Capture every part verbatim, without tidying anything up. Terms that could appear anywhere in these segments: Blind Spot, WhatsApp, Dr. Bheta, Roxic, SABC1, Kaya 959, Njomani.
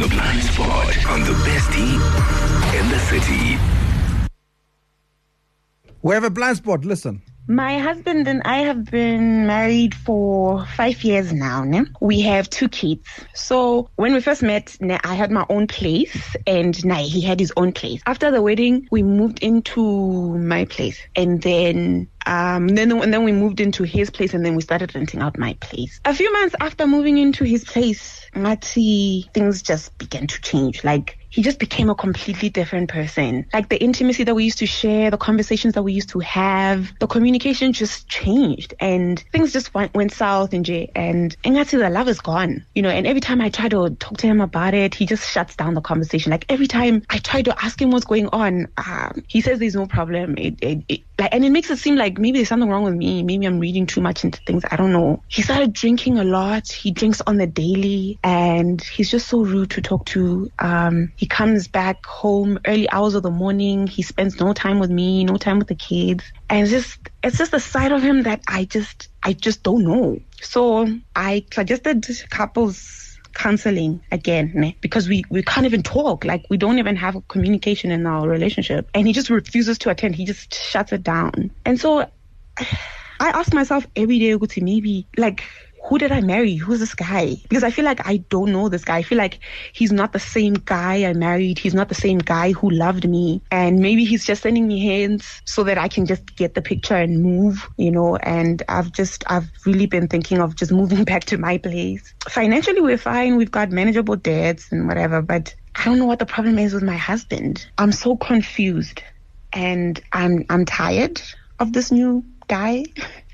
The Blind Spot on the best team in the city. We have a blind spot, listen. My husband and I have been married for five years now. Ne? We have two kids. So when we first met, ne, I had my own place and ne, he had his own place. After the wedding, we moved into my place and then... Um, then, and then we moved into his place and then we started renting out my place. A few months after moving into his place, Mati, things just began to change. Like, he just became a completely different person. Like, the intimacy that we used to share, the conversations that we used to have, the communication just changed. And things just went, went south. And, and Mati, the love is gone. You know, and every time I try to talk to him about it, he just shuts down the conversation. Like, every time I try to ask him what's going on, um, he says there's no problem. It, it, it, like, and it makes it seem like maybe there's something wrong with me. Maybe I'm reading too much into things. I don't know. He started drinking a lot. He drinks on the daily and he's just so rude to talk to. Um, he comes back home early hours of the morning. He spends no time with me, no time with the kids. And it's just, it's just a side of him that I just, I just don't know. So I suggested couples counseling again, né? Because we, we can't even talk. Like, we don't even have communication in our relationship. And he just refuses to attend. He just shuts it down. And so I ask myself every day, maybe, like, who did I marry? Who's this guy? Because I feel like I don't know this guy. I feel like he's not the same guy I married. He's not the same guy who loved me. And maybe he's just sending me hints so that I can just get the picture and move, you know. And I've just, I've really been thinking of just moving back to my place. Financially, we're fine. We've got manageable debts and whatever. But I don't know what the problem is with my husband. I'm so confused. And I'm, I'm tired of this new guy.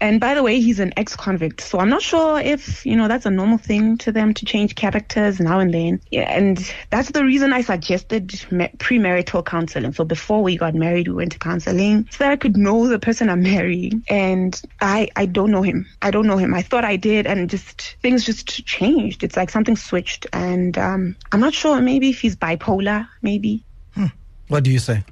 And by the way, he's an ex-convict, so I'm not sure if, you know, that's a normal thing to them to change characters now and then. Yeah, and that's the reason I suggested me- premarital counseling. So before we got married, we went to counseling so that I could know the person I'm marrying. And I I don't know him. I don't know him. I thought I did, and just things just changed. It's like something switched, and um, I'm not sure. Maybe if he's bipolar, maybe. Hmm. What do you say?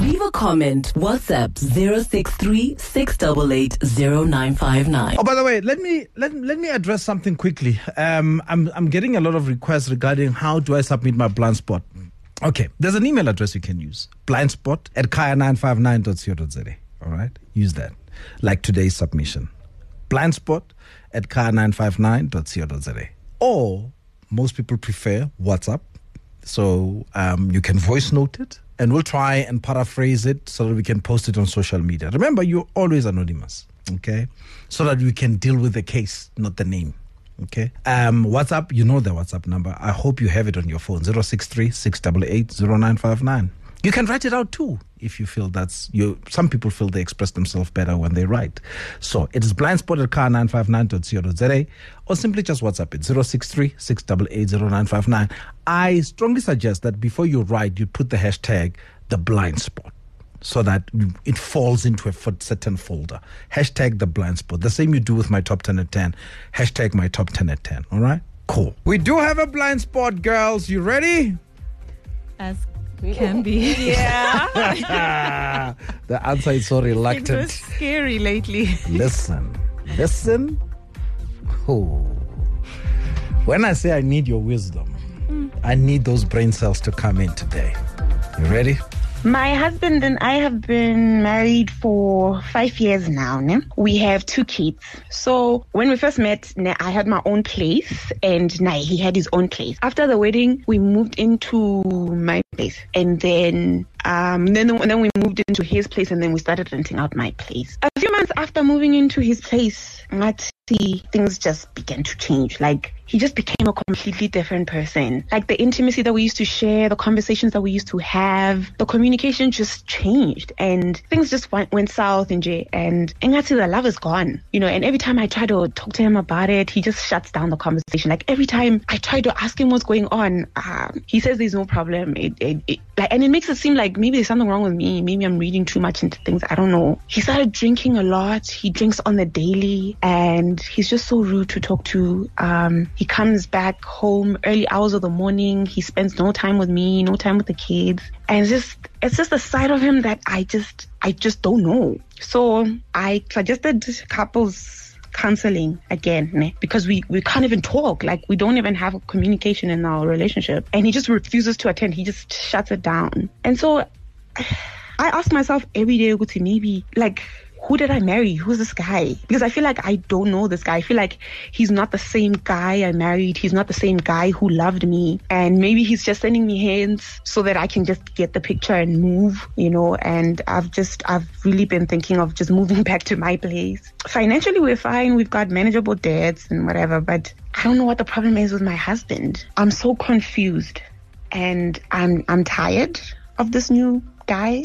Leave a comment. WhatsApp zero six three, six eight eight, zero nine five nine. Oh, by the way, let me let, let me address something quickly. Um, I'm I'm getting a lot of requests regarding how do I submit my blind spot. Okay, there's an email address you can use. Blindspot at kaya nine five nine dot co dot za. All right, use that. Like today's submission. Blindspot at kaya nine five nine dot co dot za. Or most people prefer WhatsApp, so um, you can voice note it. And we'll try and paraphrase it so that we can post it on social media. Remember, you're always anonymous, okay? So that we can deal with the case, not the name, okay? Um, WhatsApp, you know the WhatsApp number. I hope you have it on your phone, zero six three, six eight eight, zero nine five nine. You can write it out too if you feel that's... you. Some people feel they express themselves better when they write. So it is blindspot at car nine five nine dot co dot za or simply just WhatsApp it, zero six three, six eight eight, zero nine five nine. I strongly suggest that before you write, you put the hashtag the blind spot so that it falls into a certain folder. Hashtag the blind spot. The same you do with my top ten at ten. Hashtag my top ten at ten. All right? Cool. We do have a blind spot, girls. You ready? As can be. Yeah. The answer is so reluctant. It was scary lately. Listen. Listen. Oh. When I say I need your wisdom, mm. I need those brain cells to come in today. You ready? My husband and I have been married for five years now. Ne? We have two kids. So when we first met, ne, I had my own place and ne, he had his own place. After the wedding, we moved into my place and then um, then, and then we moved into his place and then we started renting out my place. A few months after moving into his place, Mati, things just began to change. Like, he just became a completely different person. Like, the intimacy that we used to share, the conversations that we used to have, the communication just changed. And things just went, went south. And and Mati, the love is gone. You know, and every time I try to talk to him about it, he just shuts down the conversation. Like, every time I try to ask him what's going on, um, he says there's no problem. It, it, it, like, and it makes it seem like maybe there's something wrong with me. Maybe I'm reading too much into things. I don't know. He started drinking a lot. He drinks on the daily. And he's just so rude to talk to. Um... He comes back home early hours of the morning. He spends no time with me, no time with the kids. And it's just, it's just a side of him that I just, I just don't know. So I suggested couples counseling again, né? Because we, we can't even talk. Like, we don't even have a communication in our relationship. And he just refuses to attend. He just shuts it down. And so I ask myself every day, maybe, like, who did I marry? Who's this guy? Because I feel like I don't know this guy. I feel like he's not the same guy I married. He's not the same guy who loved me. And maybe he's just sending me hints so that I can just get the picture and move, you know. And I've just, I've really been thinking of just moving back to my place. Financially, we're fine. We've got manageable debts and whatever. But I don't know what the problem is with my husband. I'm so confused. And I'm, I'm tired of this new guy.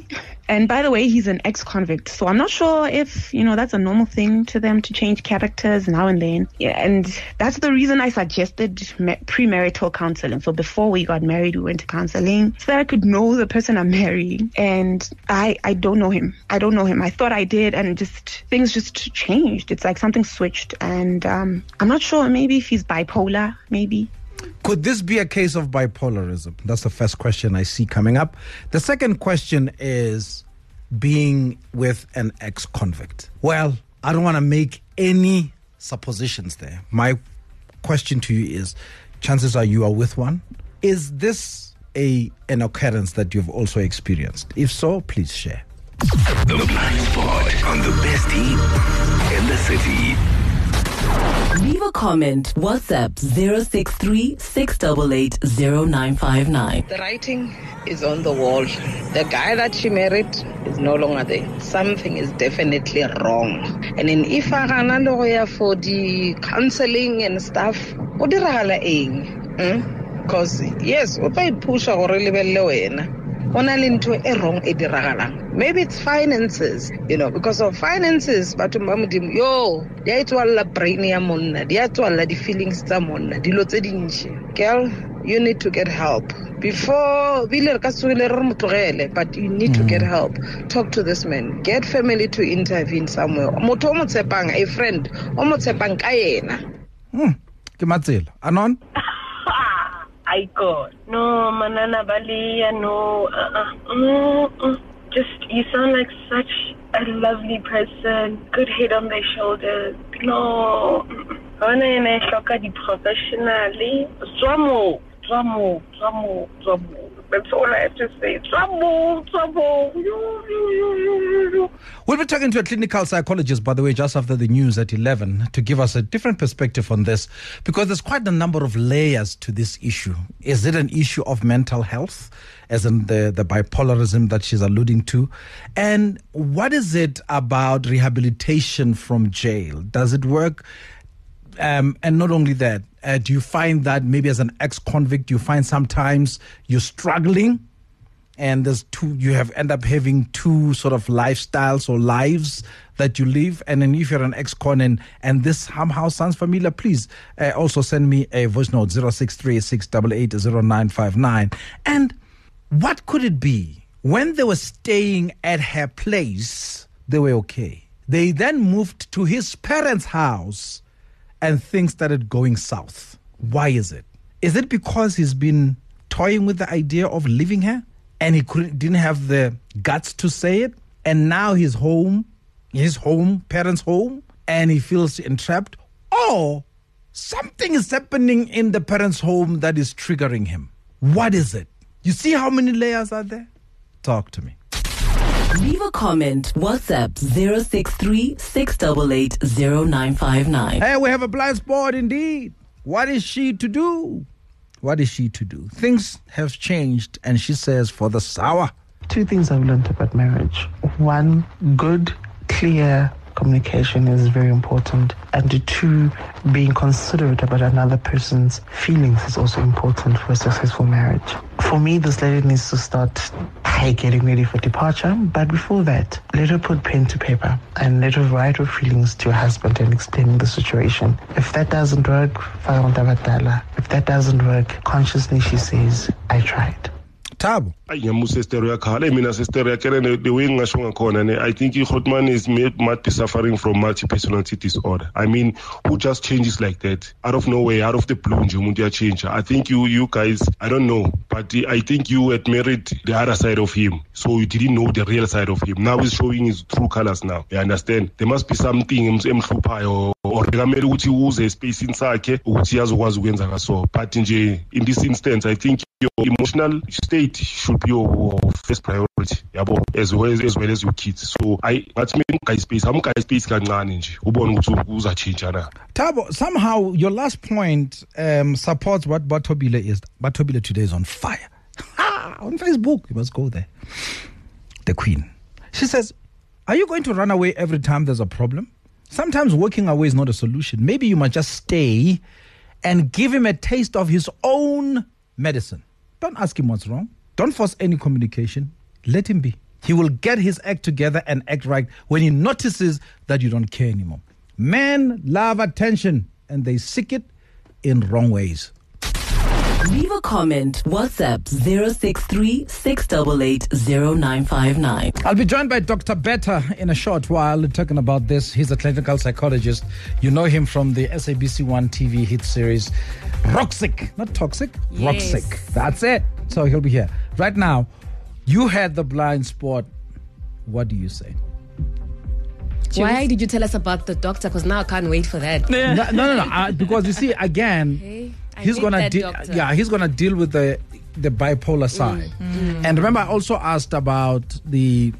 And by the way, he's an ex-convict, so I'm not sure if, you know, that's a normal thing to them to change characters now and then. Yeah, and that's the reason I suggested ma- premarital counseling. So before we got married, we went to counseling so that I could know the person I'm marrying. And I, I don't know him. I don't know him. I thought I did, and just things just changed. It's like something switched, and um, I'm not sure. Maybe if he's bipolar, maybe. Could this be a case of bipolarism? That's the first question I see coming up. The second question is being with an ex-convict. Well, I don't want to make any suppositions there. My question to you is, chances are you are with one. Is this a an occurrence that you've also experienced? If so, please share. The Blind Spot on the best team in the city. Leave a comment. WhatsApp zero six three, six eight eight, zero nine five nine. The writing is on the wall. The guy that she married is no longer there. Something is definitely wrong. And then if I ran for the counseling and stuff, what did I learn? Because yes, what I push or really well. Maybe it's finances, you know, because of finances, but yo, they to all the brain, they are to all the feelings, girl, you need to get help. Before, but you need to get help. Talk to this man. Get family to intervene somewhere. A friend. Mm. Anon? I go, no, manana balia, no, uh, uh, uh, uh, just, you sound like such a lovely person, good head on their shoulders, no, professionally, dramo, dramo, dramo, dramo, that's all I have to say, dramo, dramo. We'll be talking to a clinical psychologist, by the way, just after the news at eleven, to give us a different perspective on this, because there's quite a number of layers to this issue. Is it an issue of mental health, as in the, the bipolarism that she's alluding to? And what is it about rehabilitation from jail? Does it work? Um, and not only that, uh, do you find that maybe as an ex-convict, you find sometimes you're struggling? And there's two, you have end up having two sort of lifestyles or lives that you live. And then if you're an ex-con and, and this somehow sounds familiar, please uh, also send me a voice note zero six three, six eight eight, zero nine five nine. And what could it be? When they were staying at her place, they were okay. They then moved to his parents' house and things started going south. Why is it? Is it because he's been toying with the idea of leaving her? And he couldn't, didn't have the guts to say it. And now he's home, his home, parents' home, and he feels entrapped. Or something is happening in the parents' home that is triggering him. What is it? You see how many layers are there? Talk to me. Leave a comment. WhatsApp zero six three, six eight eight, zero nine five nine. Hey, we have a blind spot indeed. What is she to do? What is she to do? Things have changed, and she says for the sour. Two things I've learned about marriage. One, good, clear communication is very important. And two, being considerate about another person's feelings is also important for a successful marriage. For me, this lady needs to start hey, getting ready for departure. But before that, let her put pen to paper and let her write her feelings to her husband and explain the situation. If that doesn't work, if that doesn't work, consciously she says, I tried. Tabo. I think Hotman is made, might be suffering from multi-personality disorder. I mean, who just changes like that? Out of nowhere, out of the blue, Mundia change. I think you you guys, I don't know, but I think you had married the other side of him. So you didn't know the real side of him. Now he's showing his true colors now. You understand? There must be something or or a space inside, but in this instance, I think your emotional state should be your first priority, as well as, as well as your kids. So I that's me space. I'm space can manage. Tabo, somehow your last point um, supports what Batobile is. Batobile today is on fire. Ha! On Facebook, you must go there. The Queen. She says, are you going to run away every time there's a problem? Sometimes walking away is not a solution. Maybe you must just stay and give him a taste of his own medicine. Don't ask him what's wrong. Don't force any communication. Let him be. He will get his act together and act right when he notices that you don't care anymore. Men love attention and they seek it in wrong ways. Leave a comment. WhatsApp zero six three, six eight eight, zero nine five nine. I'll be joined by Doctor Bheta in a short while talking about this. He's a clinical psychologist. You know him from the S A B C one T V hit series, Roxic. Not toxic, yes. Roxic. That's it. So he'll be here. Right now, you had the blind spot. What do you say? Why did you tell us about the doctor? Because now I can't wait for that. No, no, no. no. I, because you see, again... Okay. He's gonna deal, yeah. He's gonna deal with the the bipolar side, mm. Mm. And remember, I also asked about the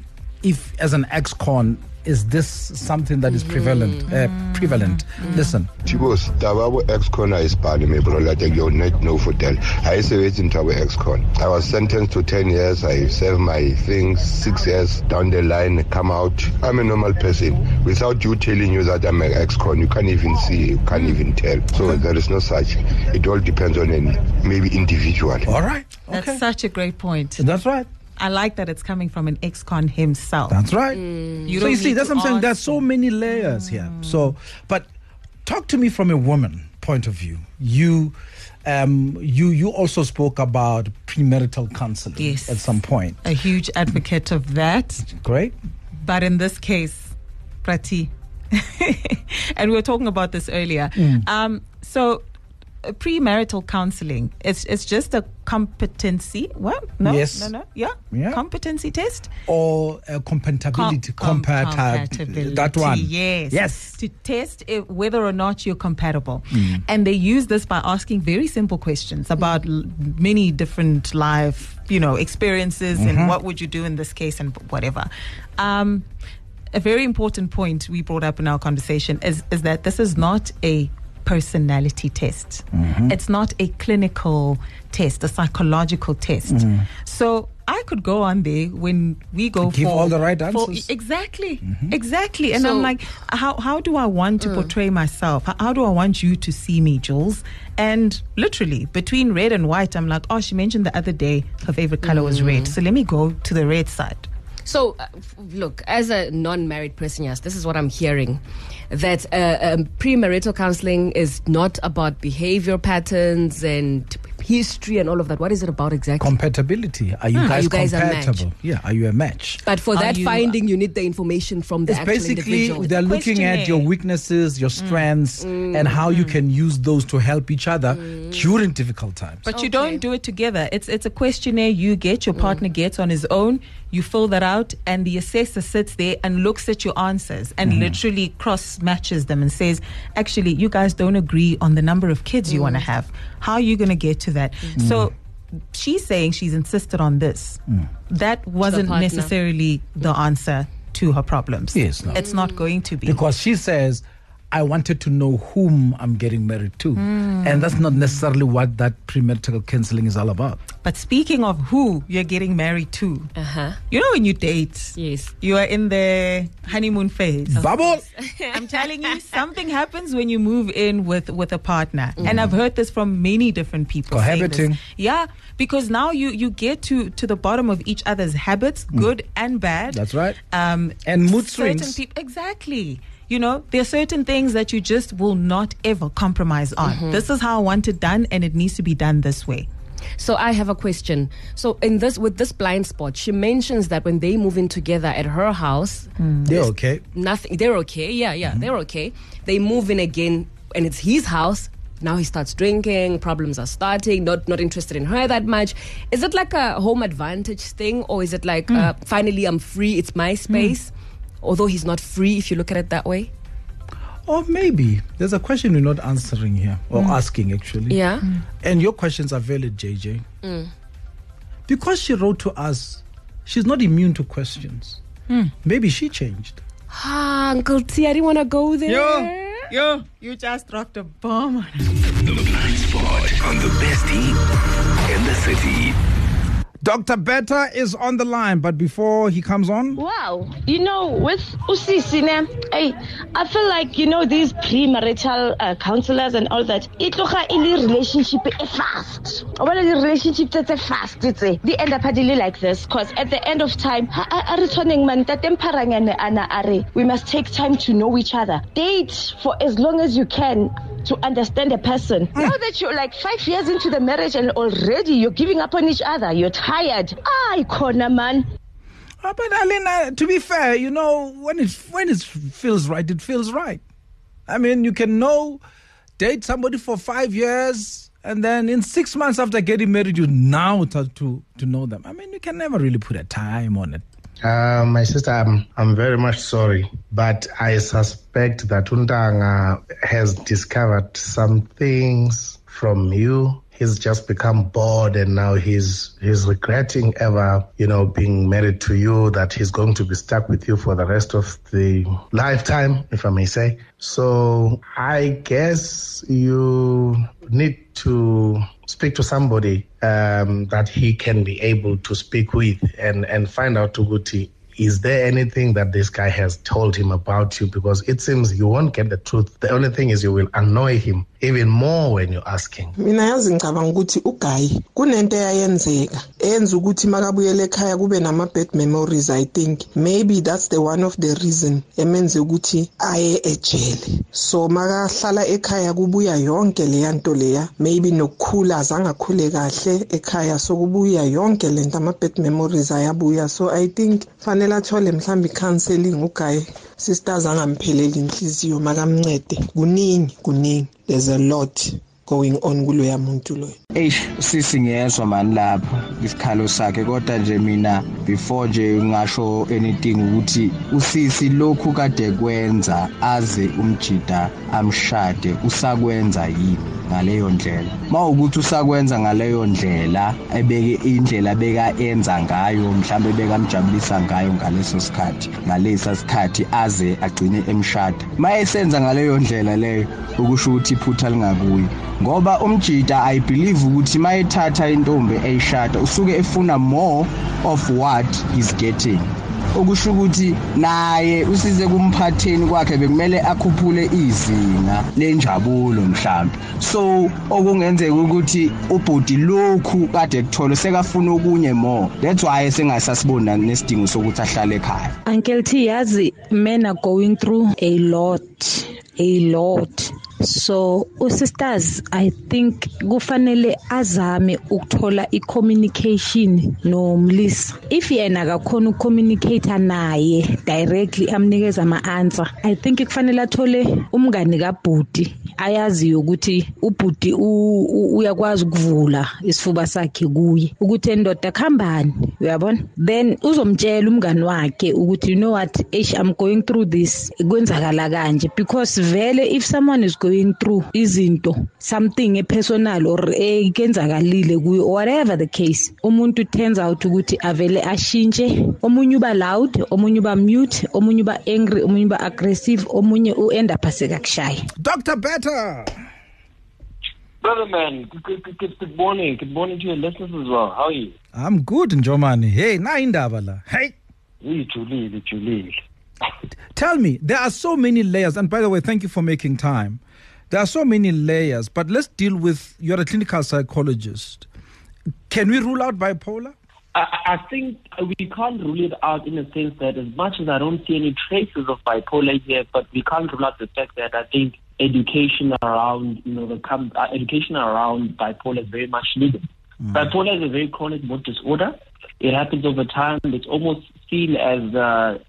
if as an ex-con is this something that is prevalent? Uh, prevalent. Mm. Listen. Chibos, tawa ex-con is bad. Me bro, like you not know for tell. I used to wait until I ex-con. I was sentenced to ten years. I served my thing six years down the line. Come out. I'm a normal person. Without you telling you that I'm an ex-con, you can't even see. You can't even tell. So there is no such. It all depends on an maybe individual. All right. Okay. That's such a great point. That's right. I like that it's coming from an ex-con himself. That's right. Mm. You so you see, that's what I'm saying. There's so many layers mm. here. So, but talk to me from a woman point of view. You, um, you, you also spoke about premarital counseling yes. at some point. A huge advocate of that. Great. But in this case, Prati, and we were talking about this earlier. Mm. Um, so. Premarital counseling. It's it's just a competency. What? No, yes. no, no. Yeah. yeah, competency test or uh, compatibility. Com- compatibility. That one. Yes. Yes. To test if, whether or not you're compatible, mm. and they use this by asking very simple questions about l- many different life, you know, experiences mm-hmm. and what would you do in this case and whatever. Um, a very important point we brought up in our conversation is is that this is not a personality test. Mm-hmm. It's not a clinical test, a psychological test. Mm. So I could go on there when we go give for... Give all the right answers. For, exactly. Mm-hmm. Exactly. And so, I'm like, how how do I want to mm. portray myself? How, how do I want you to see me, Jules? And literally, between red and white, I'm like, oh, she mentioned the other day her favorite color mm. was red. So let me go to the red side. So, uh, look, as a non-married person, yes, this is what I'm hearing, that uh, um, premarital counseling is not about behavior patterns and history and all of that. What is it about exactly? Compatibility. Are you, hmm. guys, are you guys compatible? A match? Yeah, are you a match? But for are that you, finding, you need the information from the it's actual basically individual. They're looking at your weaknesses, your strengths, mm. and how mm. you can use those to help each other mm. during difficult times. But okay. you don't do it together. It's, it's a questionnaire you get, your partner mm. gets on his own. You fill that out and the assessor sits there and looks at your answers and mm. literally cross matches them and says, actually, you guys don't agree on the number of kids mm. you want to have. How are you going to get to that? Mm. So she's saying she's insisted on this. Mm. That wasn't the necessarily the answer to her problems. Yes, no. It's not going to be. Because she says, I wanted to know whom I'm getting married to. Mm. And that's not necessarily what that premarital counseling is all about. But speaking of who you're getting married to, uh-huh. you know when you date, yes, you are in the honeymoon phase. Bubble! I'm telling you, something happens when you move in with, with a partner. Mm. And I've heard this from many different people. Cohabiting. Yeah, because now you, you get to, to the bottom of each other's habits, mm. good and bad. That's right. Um, and mood swings. Pe- exactly. You know, there are certain things that you just will not ever compromise on. Mm-hmm. This is how I want it done and it needs to be done this way. So I have a question. So in this, with this blind spot, she mentions that when they move in together at her house, mm. they're okay. Nothing. They're okay. Yeah, yeah, mm-hmm. they're okay. They move in again, and it's his house. Now he starts drinking, problems are starting, not not interested in her that much. Is it like a home advantage thing, or is it like, mm. uh, finally I'm free, it's my space? Mm. Although he's not free, if you look at it that way. Or maybe there's a question you're not answering here, or mm. asking actually. Yeah. Mm. And your questions are valid, J J. Mm. Because she wrote to us, she's not immune to questions. Mm. Maybe she changed. Ah, Uncle T, I didn't want to go there. Yo. Yo, you just dropped a bomb on us. The Blind Spot on the bestie in the city. Doctor Bheta is on the line, but before he comes on... Wow, you know, with Usisi, hey, I feel like, you know, these premarital uh, counselors and all that, it looks like any relationship is fast. One of the relationships that's fast, they end up like this, because at the end of time, we must take time to know each other. Date for as long as you can to understand a person. Mm. Now that you're like five years into the marriage and already you're giving up on each other, you're tired. Ay, corner man. Oh, but Alina, to be fair, you know, when it when it feels right, it feels right. I mean, you can know, date somebody for five years, and then in six months after getting married, you now start to to know them. I mean, you can never really put a time on it. Uh, my sister, I'm, I'm very much sorry, but I suspect that Untanga has discovered some things from you. He's just become bored, and now he's he's regretting ever, you know, being married to you, that he's going to be stuck with you for the rest of the lifetime, if I may say. So I guess you need to speak to somebody um, that he can be able to speak with and, and find out, Tuguti, is there anything that this guy has told him about you? Because it seems you won't get the truth. The only thing is you will annoy him even more when you're asking. Mina yazi ngicabanga ukuthi uGayi kunento eyayenzeka enza ukuthi makabuyele ekhaya kube nama bad memories. I think maybe that's the one of the reason emenze ukuthi aye ejele. So makahlala ekhaya kubuya yonke leyanto leya, maybe nokukhula azangakhule kahle ekhaya, so kubuya yonke lento ama bad memories ayabuya. So I think fanele athole mhlambi counseling uGayi. Sisters angampheleli inhliziyo makamncede kuningi kuningi. There's a lot going on kuloya muntu loyo. Eish, sisi ngiyezwa mani lapho isikhalo sakhe, kodwa nje mina before nje ngasho anything ukuthi usisi lokhu kade kwenza aze umjida amshade usakwenza yini ngaleyo ndlela. Mawukuthi usakwenza ngaleyo ndlela ebeke indlela beka enza ngayo, mhlambe beka mjabulisa ngayo ngaleso sikhathi, ngalesa sikhathi aze agcine emshada. Mayesenza ngaleyo ndlela leyo ukusho ukuthi iphutha lingakuyi, ngoba umjida I believe ukuthi mayethatha intombi eyishada usuke efuna more of what he's getting. Okusho ukuthi naye usize kumphatheni kwakhe bekumele akhuphule izinga lenjabulo mhlambi. So okungenzeka ukuthi ubhudi lokhu kade kuthole sekafuna okunye more. That's why sengasasibona nesidingo sokuthi ahlale ekhaya. Uncle T, yazi men are going through a lot, a lot. So sisters, I think kufanele azame ukuthola i-communication nomlisi. If yena akakhona ukucommunicate naye directly amnikeza ama-answer, I think kufanele athole umngani kabhuti ayaziyo ukuthi ubhuti uyakwazi ukuvula isifuba sakhe kuye ukuthi endoda khambani, uyabona, then uzomtshela umngani wakhe ukuthi you know what, H, I'm going through this, kwenzakala kanje. Because vele if someone is going through izinto, something a personal or a kenzakalile kuyo, whatever the case, umuntu turns out ukuthi avele ashintshe. Omunye uba loud, omunye uba mute, omunye uba angry, omunye uba aggressive, omunye uenda phaseka kushaya. Doctor Bheta, brother man, good, good, good, good morning. Good morning to your listeners as well. How are you? I'm good, Njomani. Hey, na indaba la. Hey. Hey, Julie, Julie. Tell me, there are so many layers, and by the way, thank you for making time. There are so many layers, but let's deal with, you're a clinical psychologist. Can we rule out bipolar? I, I think we can't rule it out in the sense that as much as I don't see any traces of bipolar here, but we can't rule out the fact that I think education around, you know, the education around bipolar is very much needed. Mm. Bipolar is a very chronic mood disorder. It happens over time. It's almost seen as the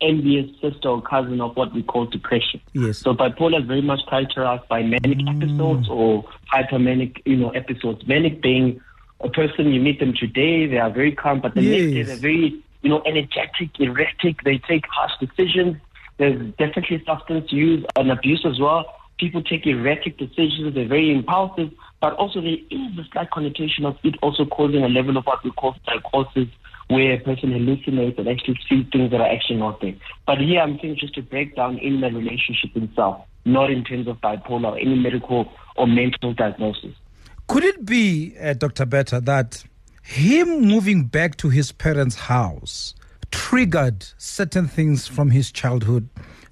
envious sister or cousin of what we call depression. Yes. So bipolar is very much characterized by manic mm. episodes or hypermanic, you know, episodes. Manic being a person, you meet them today, they are very calm, but the yes. next day they're very, you know, energetic, erratic. They take harsh decisions. There's definitely substance use and abuse as well. People take erratic decisions. They're very impulsive. But also there is a slight connotation of it also causing a level of what we call psychosis, where a person hallucinates and actually sees things that are actually not there. But here I'm saying just a breakdown in the relationship itself, not in terms of bipolar or any medical or mental diagnosis. Could it be, uh, Doctor Bheta, that him moving back to his parents' house triggered certain things from his childhood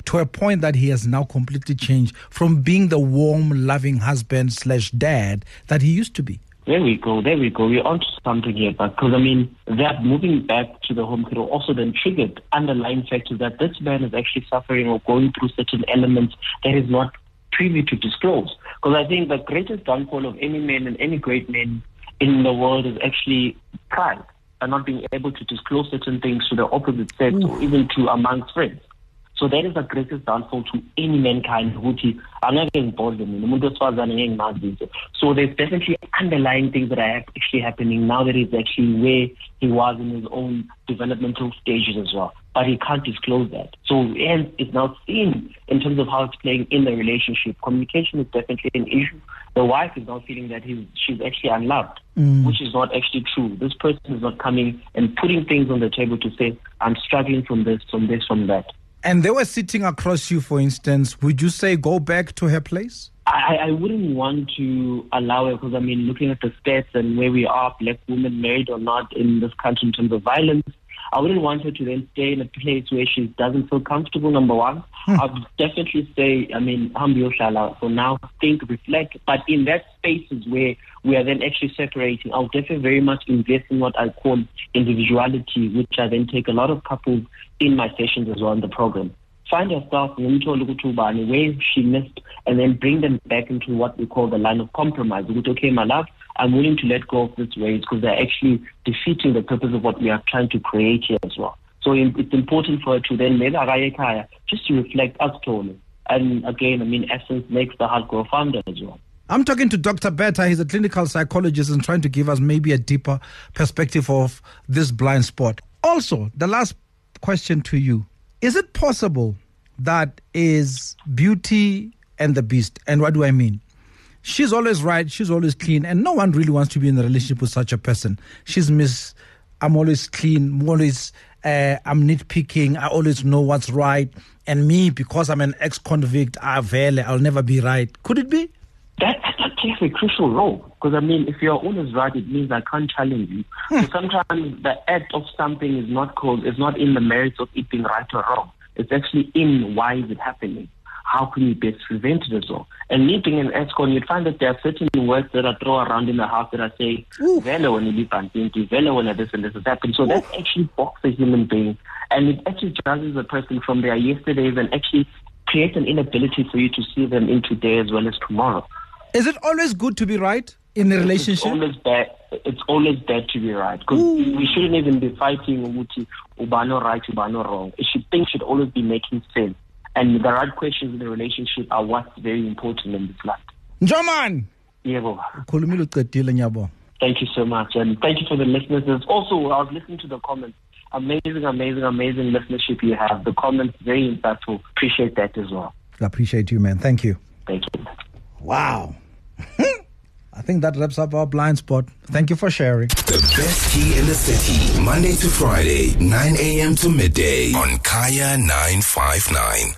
to a point that he has now completely changed from being the warm, loving husband slash dad that he used to be? There we go, there we go. We're onto something here, because, I mean, that moving back to the home could also then triggered underlying factors that this man is actually suffering or going through certain elements that is not privy to disclose. Because I think the greatest downfall of any man and any great man in the world is actually pride and not being able to disclose certain things to the opposite sex mm. or even to amongst friends. So that is the greatest downfall to any mankind. So there's definitely underlying things that are actually happening now that he's actually where he was in his own developmental stages as well. But he can't disclose that. So hence it's now seen in terms of how it's playing in the relationship. Communication is definitely an issue. The wife is now feeling that he's, she's actually unloved, mm. which is not actually true. This person is not coming and putting things on the table to say, I'm struggling from this, from this, from that. And they were sitting across you, for instance. Would you say go back to her place? I, I wouldn't want to allow it because, I mean, looking at the stats and where we are, black women married or not in this country in terms of violence, I wouldn't want her to then stay in a place where she doesn't feel comfortable, number one. Hmm. I would definitely say, I mean, for now, think, reflect. But in that spaces where we are then actually separating, I would definitely very much invest in what I call individuality, which I then take a lot of couples in my sessions as well in the program. Find yourself where she missed and then bring them back into what we call the line of compromise. Okay, my love, I'm willing to let go of this rage because they're actually defeating the purpose of what we are trying to create here as well. So it's important for her to then just to reflect us totally. And again, I mean, essence makes the heart grow founder as well. I'm talking to Doctor Bheta. He's a clinical psychologist and trying to give us maybe a deeper perspective of this blind spot. Also, the last question to you. Is it possible that is Beauty and the Beast? And what do I mean? She's always right. She's always clean. And no one really wants to be in a relationship with such a person. She's Miss, I'm always clean. I'm always, uh, I'm nitpicking. I always know what's right. And me, because I'm an ex-convict, I'll never be right. Could it be? That, that plays a crucial role. Because, I mean, if you're always right, it means I can't challenge you. Hmm. So sometimes the act of something is not called, it's not in the merits of it being right or wrong. It's actually in why is it happening. How can you best prevent it as well? And me being an ex-con, you'd find that there are certain words that I throw around in the house that I say, Vela when you be Vela when this and this has happened. So that actually boxes a human being. And it actually judges a person from their yesterdays and actually creates an inability for you to see them in today as well as tomorrow. Is it always good to be right in a relationship? It's always bad, it's always bad to be right. Because we shouldn't even be fighting Ubuti, Ubano right, Ubano wrong. It should, things should always be making sense. And the right questions in the relationship are what's very important in this life. Njoman! Thank you so much. And thank you for the listeners. Also, I was listening to the comments. Amazing, amazing, amazing listenership you have. The comments, very impactful. Appreciate that as well. I appreciate you, man. Thank you. Thank you. Wow. I think that wraps up our blind spot. Thank you for sharing. The best tea in the city, Monday to Friday, nine a.m. to midday on Kaya nine five nine.